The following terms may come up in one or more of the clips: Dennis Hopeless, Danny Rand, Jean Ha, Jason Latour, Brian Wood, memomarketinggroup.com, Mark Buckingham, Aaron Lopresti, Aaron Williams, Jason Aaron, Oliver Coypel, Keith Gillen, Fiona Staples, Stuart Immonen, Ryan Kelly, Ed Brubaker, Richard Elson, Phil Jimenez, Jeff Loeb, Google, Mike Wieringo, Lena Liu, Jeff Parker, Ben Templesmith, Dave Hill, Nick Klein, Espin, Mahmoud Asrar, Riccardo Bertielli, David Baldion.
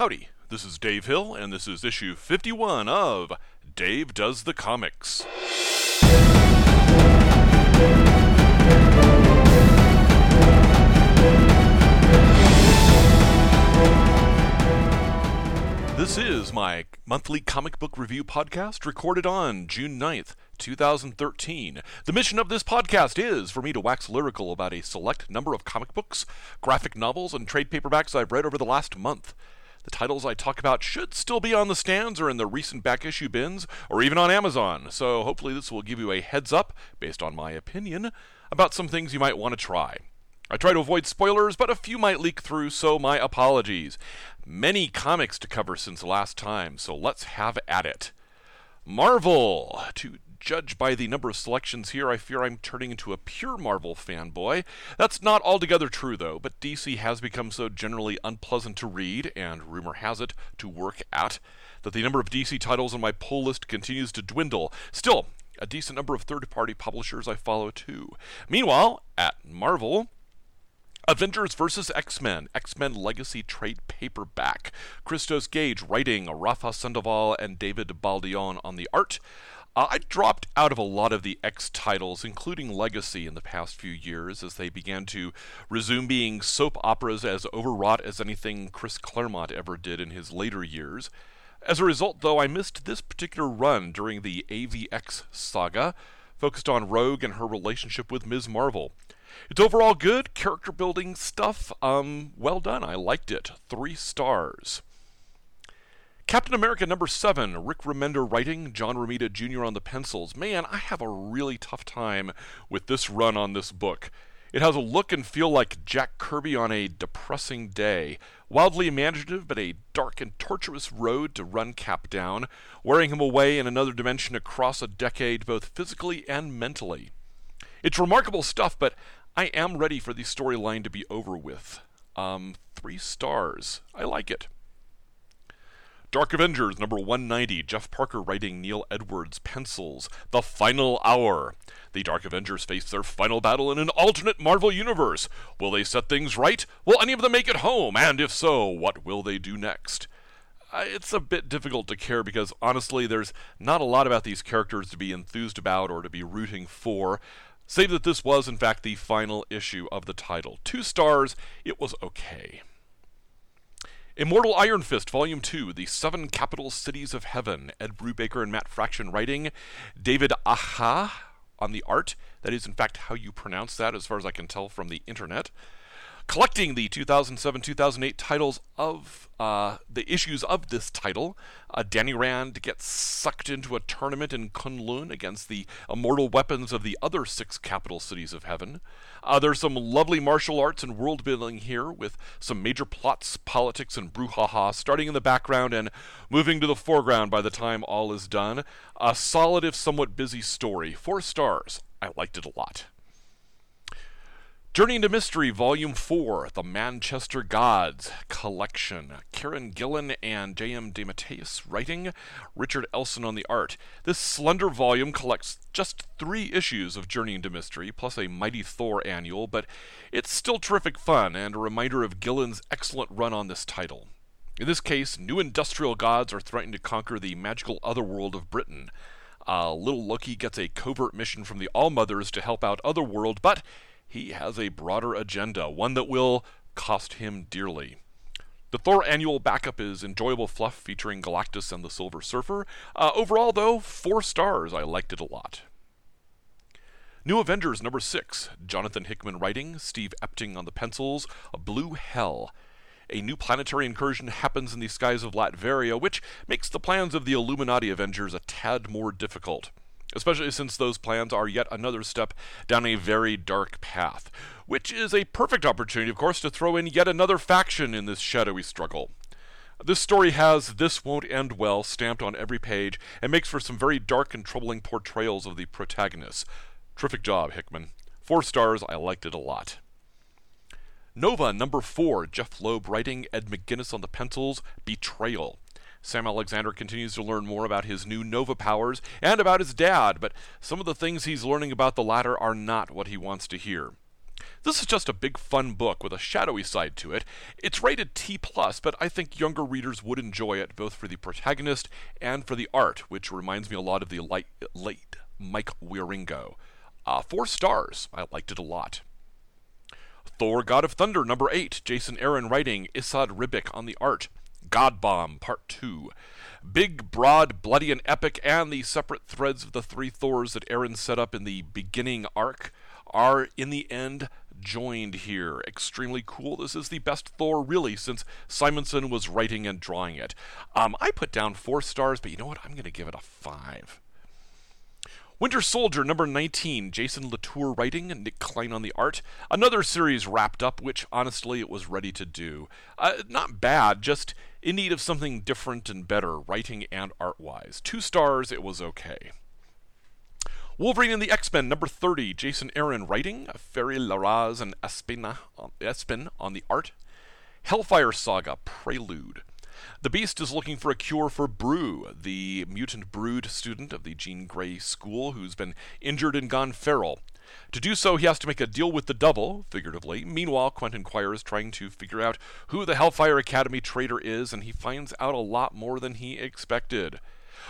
Howdy, this is Dave Hill, and this is issue 51 of Dave Does the Comics. This is my monthly comic book review podcast recorded on June 9th, 2013. The mission of this podcast is for me to wax lyrical about a select number of comic books, graphic novels, and trade paperbacks I've read over the last month. The titles I talk about should still be on the stands or in the recent back issue bins or even on Amazon, so hopefully this will give you a heads up, based on my opinion, about some things you might want to try. I try to avoid spoilers, but a few might leak through, so my apologies. Many comics to cover since last time, so let's have at it. Marvel. To judge by the number of selections here, I fear I'm turning into a pure Marvel fanboy. That's not altogether true, though, but DC has become so generally unpleasant to read, and rumor has it, to work at, that the number of DC titles on my pull list continues to dwindle. Still, a decent number of third-party publishers I follow, too. Meanwhile, at Marvel, Avengers vs. X-Men, X-Men Legacy Trade Paperback. Christos Gage writing, Rafa Sandoval and David Baldion on the art. I dropped out of a lot of the X titles, including Legacy, in the past few years as they began to resume being soap operas as overwrought as anything Chris Claremont ever did in his later years. As a result, though, I missed this particular run during the AVX saga, focused on Rogue and her relationship with Ms. Marvel. It's overall good, character-building stuff, well done, I liked it. 3 stars. Captain America number 7, Rick Remender writing, John Romita Jr. on the pencils. Man, I have a really tough time with this run on this book. It has a look and feel like Jack Kirby on a depressing day. Wildly imaginative, but a dark and tortuous road to run Cap down, wearing him away in another dimension across a decade, both physically and mentally. It's remarkable stuff, but I am ready for the storyline to be over with. 3 stars. I like it. Dark Avengers, number 190. Jeff Parker writing, Neil Edwards, pencils. The Final Hour. The Dark Avengers face their final battle in an alternate Marvel universe. Will they set things right? Will any of them make it home? And if so, what will they do next? It's a bit difficult to care because, honestly, there's not a lot about these characters to be enthused about or to be rooting for, save that this was, in fact, the final issue of the title. 2 stars, it was okay. Immortal Iron Fist, Volume 2, The 7 Capital Cities of Heaven. Ed Brubaker and Matt Fraction writing, David Aha on the art. That is, in fact, how you pronounce that, as far as I can tell from the internet. Collecting the 2007-2008 titles of, the issues of this title, Danny Rand gets sucked into a tournament in Kunlun against the immortal weapons of the other 6 capital cities of heaven. There's some lovely martial arts and world-building here, with some major plots, politics, and brouhaha starting in the background and moving to the foreground by the time all is done. A solid, if somewhat busy story. 4 stars. I liked it a lot. Journey into Mystery, Volume 4, The Manchester Gods Collection. Karen Gillen and J.M. DeMatteis writing, Richard Elson on the art. This slender volume collects just 3 issues of Journey into Mystery, plus a Mighty Thor annual, but it's still terrific fun and a reminder of Gillen's excellent run on this title. In this case, new industrial gods are threatening to conquer the magical otherworld of Britain. Little Loki gets a covert mission from the All-Mothers to help out Otherworld, but he has a broader agenda, one that will cost him dearly. The Thor annual backup is enjoyable fluff featuring Galactus and the Silver Surfer. Overall, though, 4 stars. I liked it a lot. New Avengers, number 6. Jonathan Hickman writing, Steve Epting on the pencils, A Blue Hell. A new planetary incursion happens in the skies of Latveria, which makes the plans of the Illuminati Avengers a tad more difficult, especially since those plans are yet another step down a very dark path, which is a perfect opportunity, of course, to throw in yet another faction in this shadowy struggle. This story has "This Won't End Well" stamped on every page and makes for some very dark and troubling portrayals of the protagonists. Terrific job, Hickman. 4 stars, I liked it a lot. Nova, number 4, Jeff Loeb writing, Ed McGuinness on the pencils, Betrayal. Sam Alexander continues to learn more about his new Nova powers and about his dad, but some of the things he's learning about the latter are not what he wants to hear. This is just a big fun book with a shadowy side to it. It's rated T+, but I think younger readers would enjoy it, both for the protagonist and for the art, which reminds me a lot of the late Mike Wieringo. 4 stars. I liked it a lot. Thor, God of Thunder, number 8. Jason Aaron writing, Isad Ribic on the art. God Bomb, Part 2. Big, broad, bloody, and epic, and the separate threads of the 3 Thors that Aaron set up in the beginning arc are, in the end, joined here. Extremely cool. This is the best Thor, really, since Simonson was writing and drawing it. I put down 4 stars, but you know what? I'm going to give it a 5. Winter Soldier, number 19, Jason Latour writing and Nick Klein on the art. Another series wrapped up, which, honestly, it was ready to do. Not bad, just in need of something different and better, writing and art-wise. 2 stars, it was okay. Wolverine and the X-Men, number 30, Jason Aaron writing, Ferry Laraz and Espin on the art. Hellfire Saga, Prelude. The Beast is looking for a cure for Brew, the mutant brood student of the Jean Grey school who's been injured and gone feral. To do so, he has to make a deal with the Double, figuratively. Meanwhile, Quentin Inquirer is trying to figure out who the Hellfire Academy traitor is, and he finds out a lot more than he expected.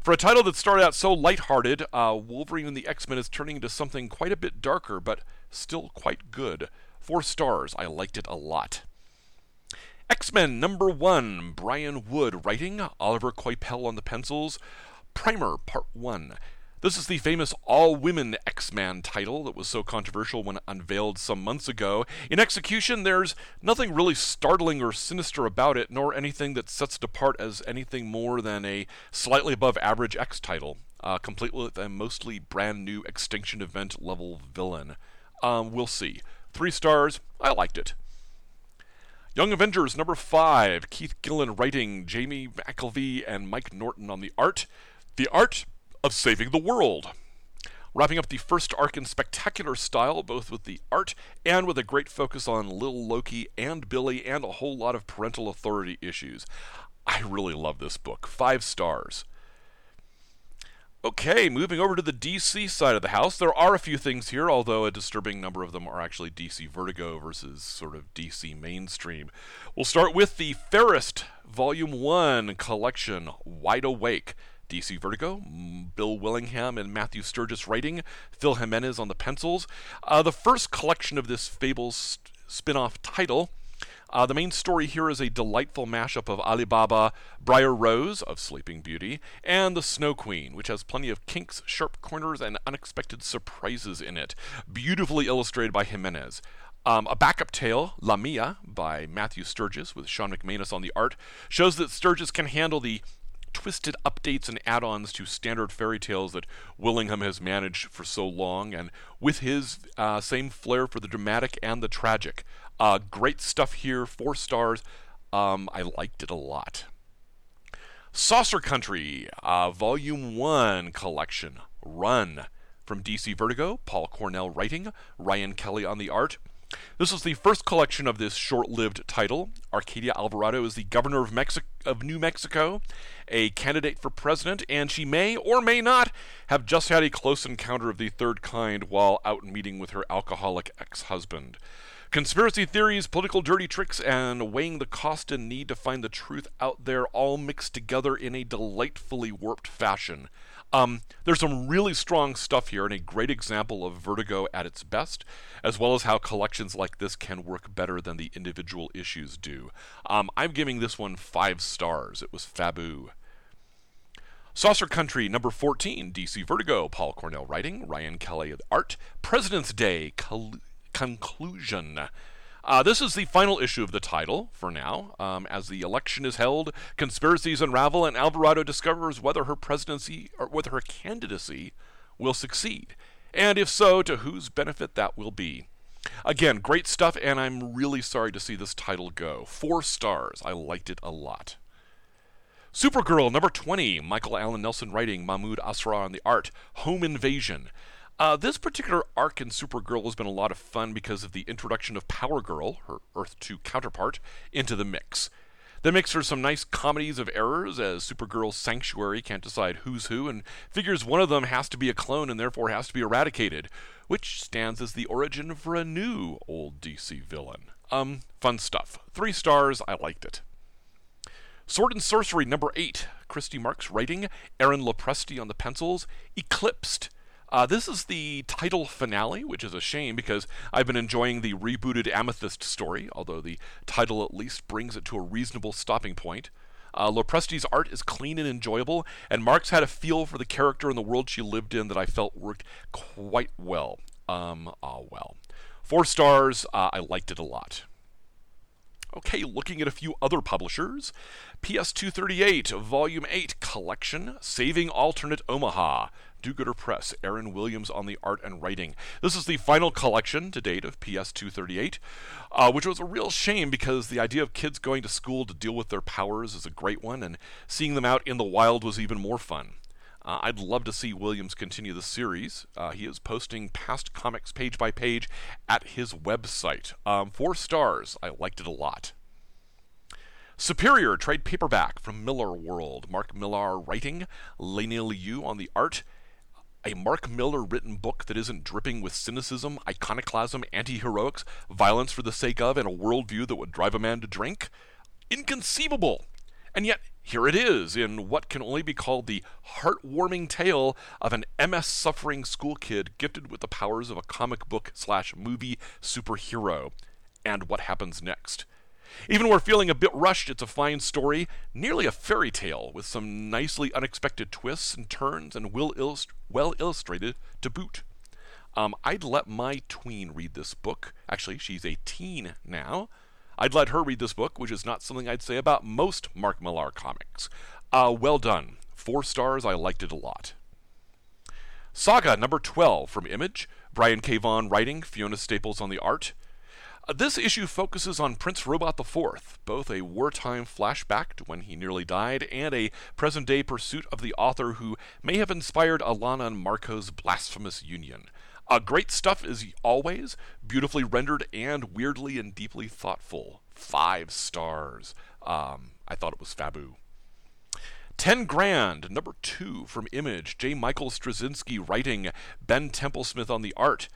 For a title that started out so lighthearted, Wolverine and the X-Men is turning into something quite a bit darker, but still quite good. 4 stars. I liked it a lot. X-Men number 1, Brian Wood writing, Oliver Coypel on the pencils, Primer Part 1. This is the famous all-women X-Man title that was so controversial when unveiled some months ago. In execution, there's nothing really startling or sinister about it, nor anything that sets it apart as anything more than a slightly above average X title, complete with a mostly brand new Extinction Event level villain. We'll see. 3 stars, I liked it. Young Avengers, number 5, Keith Gillen writing, Jamie McElvee and Mike Norton on the art. The Art of Saving the World. Wrapping up the first arc in spectacular style, both with the art and with a great focus on Lil Loki and Billy and a whole lot of parental authority issues. I really love this book. 5 stars. Okay, moving over to the DC side of the house. There are a few things here, although a disturbing number of them are actually DC Vertigo versus sort of DC mainstream. We'll start with the Ferrist Volume 1 collection, Wide Awake. DC Vertigo, Bill Willingham and Matthew Sturgis writing, Phil Jimenez on the pencils. The first collection of this Fables spin-off title. The main story here is a delightful mashup of Alibaba, Briar Rose of Sleeping Beauty, and the Snow Queen, which has plenty of kinks, sharp corners, and unexpected surprises in it, beautifully illustrated by Jimenez. A backup tale, La Mia, by Matthew Sturgis, with Sean McManus on the art, shows that Sturgis can handle the twisted updates and add-ons to standard fairy tales that Willingham has managed for so long, and with his same flair for the dramatic and the tragic. Great stuff here, 4 stars. I liked it a lot. Saucer Country, Volume 1 collection, Run. From DC Vertigo, Paul Cornell writing, Ryan Kelly on the art. This is the first collection of this short-lived title. Arcadia Alvarado is the governor of New Mexico, a candidate for president, and she may or may not have just had a close encounter of the third kind while out meeting with her alcoholic ex-husband. Conspiracy theories, political dirty tricks, and weighing the cost and need to find the truth out there all mixed together in a delightfully warped fashion. There's some really strong stuff here and a great example of Vertigo at its best, as well as how collections like this can work better than the individual issues do. I'm giving this one 5 stars. It was fabu. Saucer Country, number 14, DC Vertigo, Paul Cornell writing, Ryan Kelly art, President's Day, Conclusion. This is the final issue of the title, for now. As the election is held, conspiracies unravel, and Alvarado discovers whether her presidency or whether her candidacy will succeed. And if so, to whose benefit that will be. Again, great stuff, and I'm really sorry to see this title go. 4 stars. I liked it a lot. Supergirl, number 20. Michael Allen Nelson writing, Mahmoud Asrar on the art. Home Invasion. This particular arc in Supergirl has been a lot of fun because of the introduction of Power Girl, her Earth 2 counterpart, into the mix. That makes for some nice comedies of errors, as Supergirl's sanctuary can't decide who's who, and figures one of them has to be a clone and therefore has to be eradicated, which stands as the origin for a new old DC villain. Fun stuff. 3 stars, I liked it. Sword and Sorcery, number 8. Christy Marks writing, Aaron Lopresti on the pencils, Eclipsed. This is the title finale, which is a shame because I've been enjoying the rebooted Amethyst story, although the title at least brings it to a reasonable stopping point. Lopresti's art is clean and enjoyable, and Marks had a feel for the character and the world she lived in that I felt worked quite well. 4 stars, I liked it a lot. Okay, looking at a few other publishers. PS 238, Volume 8, Collection, Saving Alternate Omaha. Do-Gooder Press, Aaron Williams on the art and writing. This is the final collection to date of PS 238, which was a real shame because the idea of kids going to school to deal with their powers is a great one, and seeing them out in the wild was even more fun. I'd love to see Williams continue the series. He is posting past comics page by page at his website. 4 stars. I liked it a lot. Superior, trade paperback from Millar World. Mark Millar writing, Lena Liu on the art. A Mark Millar written book that isn't dripping with cynicism, iconoclasm, anti-heroics, violence for the sake of, and a worldview that would drive a man to drink? Inconceivable! And yet, here it is, in what can only be called the heartwarming tale of an MS-suffering school kid gifted with the powers of a comic book/movie superhero. And what happens next? Even we're feeling a bit rushed, it's a fine story, nearly a fairy tale, with some nicely unexpected twists and turns and well illustrated to boot. I'd let my tween read this book. Actually, she's a teen now. I'd let her read this book, which is not something I'd say about most Mark Millar comics. Well done. 4 stars, I liked it a lot. Saga, number 12, from Image. Brian K. Vaughan writing, Fiona Staples on the art. This issue focuses on Prince Robot IV, both a wartime flashback to when he nearly died and a present-day pursuit of the author who may have inspired Alana and Marco's blasphemous union. Great stuff as always, beautifully rendered and weirdly and deeply thoughtful. 5 stars. I thought it was fabu. 10 Grand, number 2 from Image. J. Michael Straczynski writing, Ben Templesmith on the art.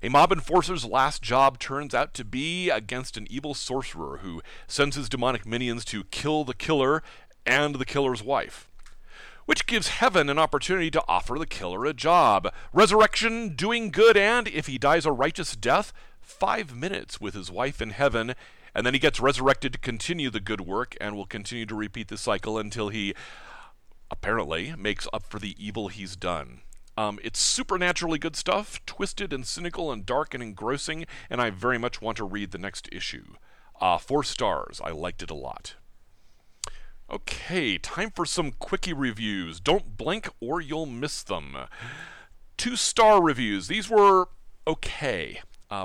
A mob enforcer's last job turns out to be against an evil sorcerer who sends his demonic minions to kill the killer and the killer's wife, which gives heaven an opportunity to offer the killer a job. Resurrection, doing good, and if he dies a righteous death, 5 minutes with his wife in heaven, and then he gets resurrected to continue the good work and will continue to repeat the cycle until he, apparently, makes up for the evil he's done. It's supernaturally good stuff, twisted and cynical and dark and engrossing, and I very much want to read the next issue. 4 stars. I liked it a lot. Okay, time for some quickie reviews. Don't blink or you'll miss them. 2-star reviews. These were okay.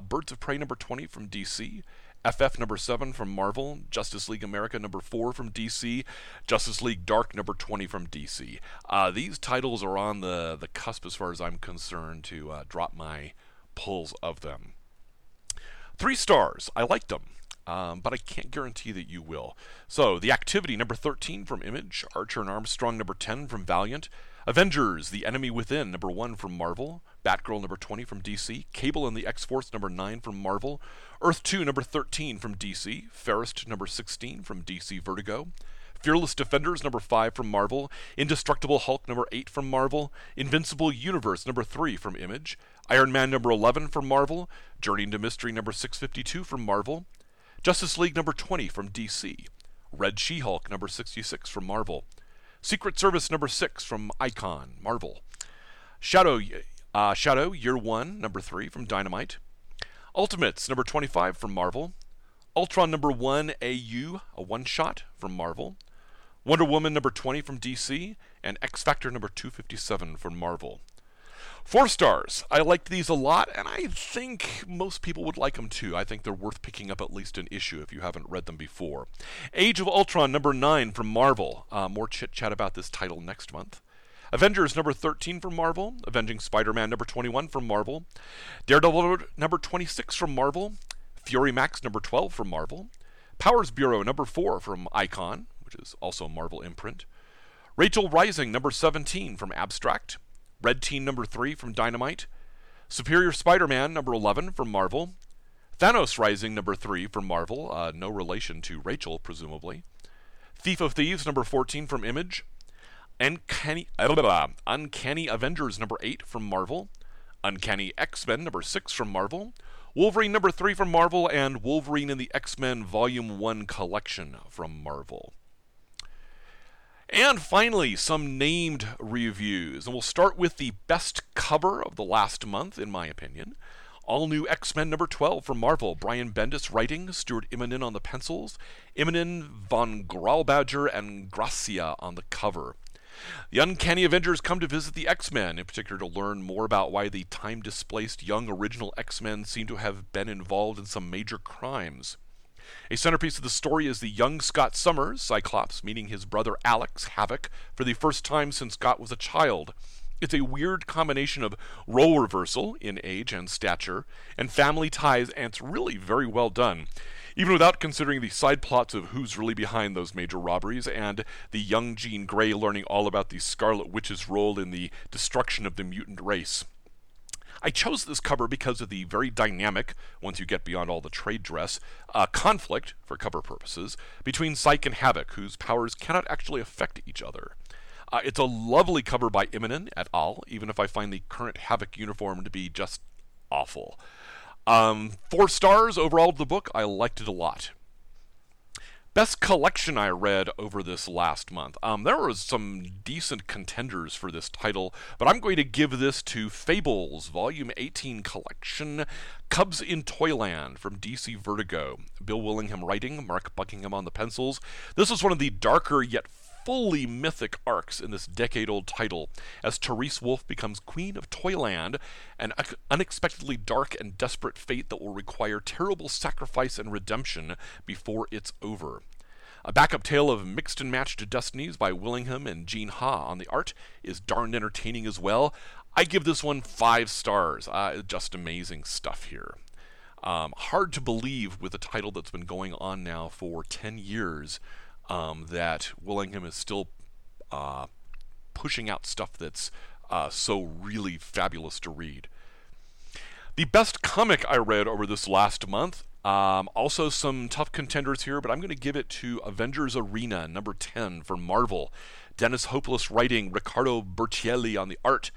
Birds of Prey number 20 from DC. FF number 7 from Marvel. Justice League America number 4 from DC. Justice League Dark number 20 from DC. These titles are on the cusp, as far as I'm concerned, to drop my pulls of them. 3 stars. I liked them, but I can't guarantee that you will. So, The Activity number 13 from Image. Archer and Armstrong number 10 from Valiant. Avengers, The Enemy Within, number 1 from Marvel. Batgirl, number 20 from DC. Cable and the X-Force, number 9 from Marvel. Earth 2, number 13 from DC. Ferrist, number 16 from DC Vertigo. Fearless Defenders, number 5 from Marvel. Indestructible Hulk, number 8 from Marvel. Invincible Universe, number 3 from Image. Iron Man, number 11 from Marvel. Journey into Mystery, number 652 from Marvel. Justice League, number 20 from DC. Red She-Hulk, number 66 from Marvel. Secret Service number 6 from Icon, Marvel. Shadow Year 1, number 3 from Dynamite. Ultimates number 25 from Marvel. Ultron number 1 AU, a one-shot from Marvel. Wonder Woman number 20 from DC, and X-Factor number 257 from Marvel. 4 stars. I liked these a lot, and I think most people would like them too. I think they're worth picking up at least an issue if you haven't read them before. Age of Ultron, number 9 from Marvel. More chit-chat about this title next month. Avengers, number 13 from Marvel. Avenging Spider-Man, number 21 from Marvel. Daredevil, number 26 from Marvel. Fury Max, number 12 from Marvel. Powers Bureau, number 4 from Icon, which is also a Marvel imprint. Rachel Rising, number 17 from Abstract. Red Team number 3 from Dynamite. Superior Spider-Man, number 11, from Marvel. Thanos Rising, number 3, from Marvel. No relation to Rachel, presumably. Thief of Thieves, number 14, from Image. Uncanny Avengers, number 8, from Marvel. Uncanny X-Men, number 6, from Marvel. Wolverine, number 3, from Marvel. And Wolverine and the X-Men, Volume 1 Collection, from Marvel. And finally, some named reviews. And we'll start with the best cover of the last month, in my opinion. All New X-Men number 12 from Marvel. Brian Bendis writing, Stuart Immonen on the pencils, Immonen, von Grauelbadger, and Gracia on the cover. The Uncanny Avengers come to visit the X-Men, in particular to learn more about why the time-displaced young original X-Men seem to have been involved in some major crimes. A centerpiece of the story is the young Scott Summers, Cyclops, meeting his brother Alex, Havoc, for the first time since Scott was a child. It's a weird combination of role reversal in age and stature, and family ties, and it's really very well done, even without considering the side plots of who's really behind those major robberies, and the young Jean Grey learning all about the Scarlet Witch's role in the destruction of the mutant race. I chose this cover because of the very dynamic, once you get beyond all the trade dress, conflict, for cover purposes, between Psyche and Havoc, whose powers cannot actually affect each other. It's a lovely cover by Immonen et al., even if I find the current Havoc uniform to be just awful. 4 stars overall of the book. I liked it a lot. Best collection I read over this last month. There was some decent contenders for this title, but I'm going to give this to Fables, Volume 18 Collection, Cubs in Toyland from DC Vertigo. Bill Willingham writing, Mark Buckingham on the pencils. This is one of the darker yet fully mythic arcs in this decade-old title, as Therese Wolfe becomes Queen of Toyland, an unexpectedly dark and desperate fate that will require terrible sacrifice and redemption before it's over. A backup tale of mixed and matched destinies by Willingham and Jean Ha on the art is darned entertaining as well. I give this one 5 stars. Just amazing stuff here. Hard to believe with a title that's been going on now for 10 years, that Willingham is still pushing out stuff that's so really fabulous to read. The best comic I read over this last month, also some tough contenders here, but I'm going to give it to Avengers Arena, number 10 from Marvel. Dennis Hopeless writing, Riccardo Bertielli on the art.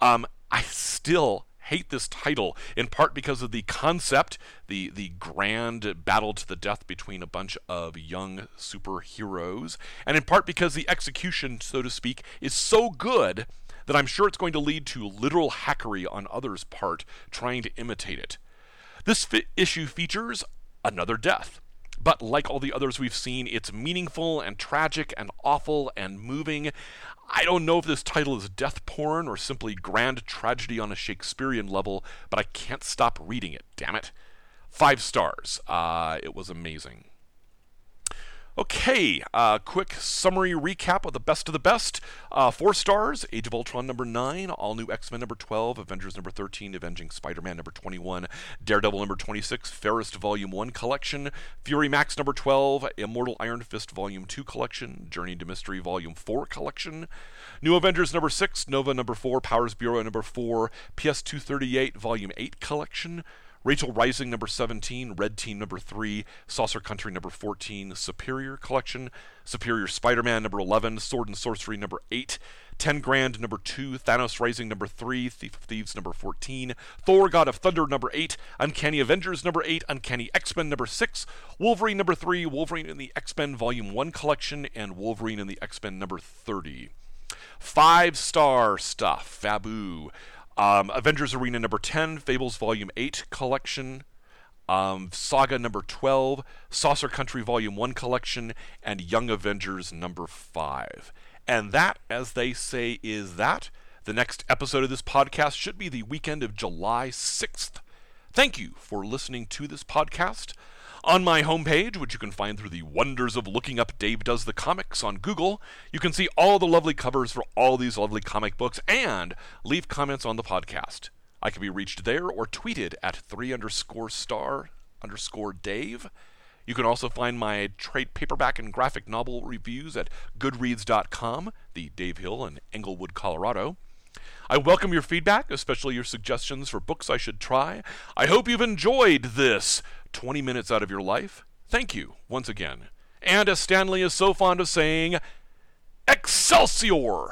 I still hate this title, in part because of the concept, the grand battle to the death between a bunch of young superheroes, and in part because the execution, so to speak, is so good that I'm sure it's going to lead to literal hackery on others' part trying to imitate it. This issue features another death, but like all the others we've seen, it's meaningful and tragic and awful and moving. I don't know if this title is death porn or simply grand tragedy on a Shakespearean level, but I can't stop reading it, damn it. 5 stars. It was amazing. Okay, quick summary recap of the best of the best. 4 stars, Age of Ultron number 9, All New X-Men number 12, Avengers number 13, Avenging Spider-Man number 21, Daredevil number 26, Ferrist Volume 1 Collection, Fury Max number 12, Immortal Iron Fist Volume 2 Collection, Journey to Mystery Volume 4 Collection, New Avengers number 6, Nova number 4, Powers Bureau number 4, PS238 Volume 8 Collection, Rachel Rising, number 17, Red Team, number 3, Saucer Country, number 14, Superior Collection, Superior Spider-Man, number 11, Sword and Sorcery, number 8, 10 Grand, number 2, Thanos Rising, number 3, Thief of Thieves, number 14, Thor, God of Thunder, number 8, Uncanny Avengers, number 8, Uncanny X-Men, number 6, Wolverine, number 3, Wolverine and the X-Men, Volume 1 Collection, and Wolverine and the X-Men, number 30. 5-star stuff, Fabu. Avengers Arena number 10, Fables Volume 8 Collection, Saga number 12, Saucer Country Volume 1 Collection, and Young Avengers number 5. And that, as they say, is that. The next episode of this podcast should be the weekend of July 6th. Thank you for listening to this podcast. On my homepage, which you can find through the wonders of looking up Dave Does the Comics on Google, you can see all the lovely covers for all these lovely comic books and leave comments on the podcast. I can be reached there or tweeted at 3_star_Dave. You can also find my trade paperback and graphic novel reviews at goodreads.com, the Dave Hill in Englewood, Colorado. I welcome your feedback, especially your suggestions for books I should try. I hope you've enjoyed this 20 minutes out of your life. Thank you once again. And as Stanley is so fond of saying, Excelsior!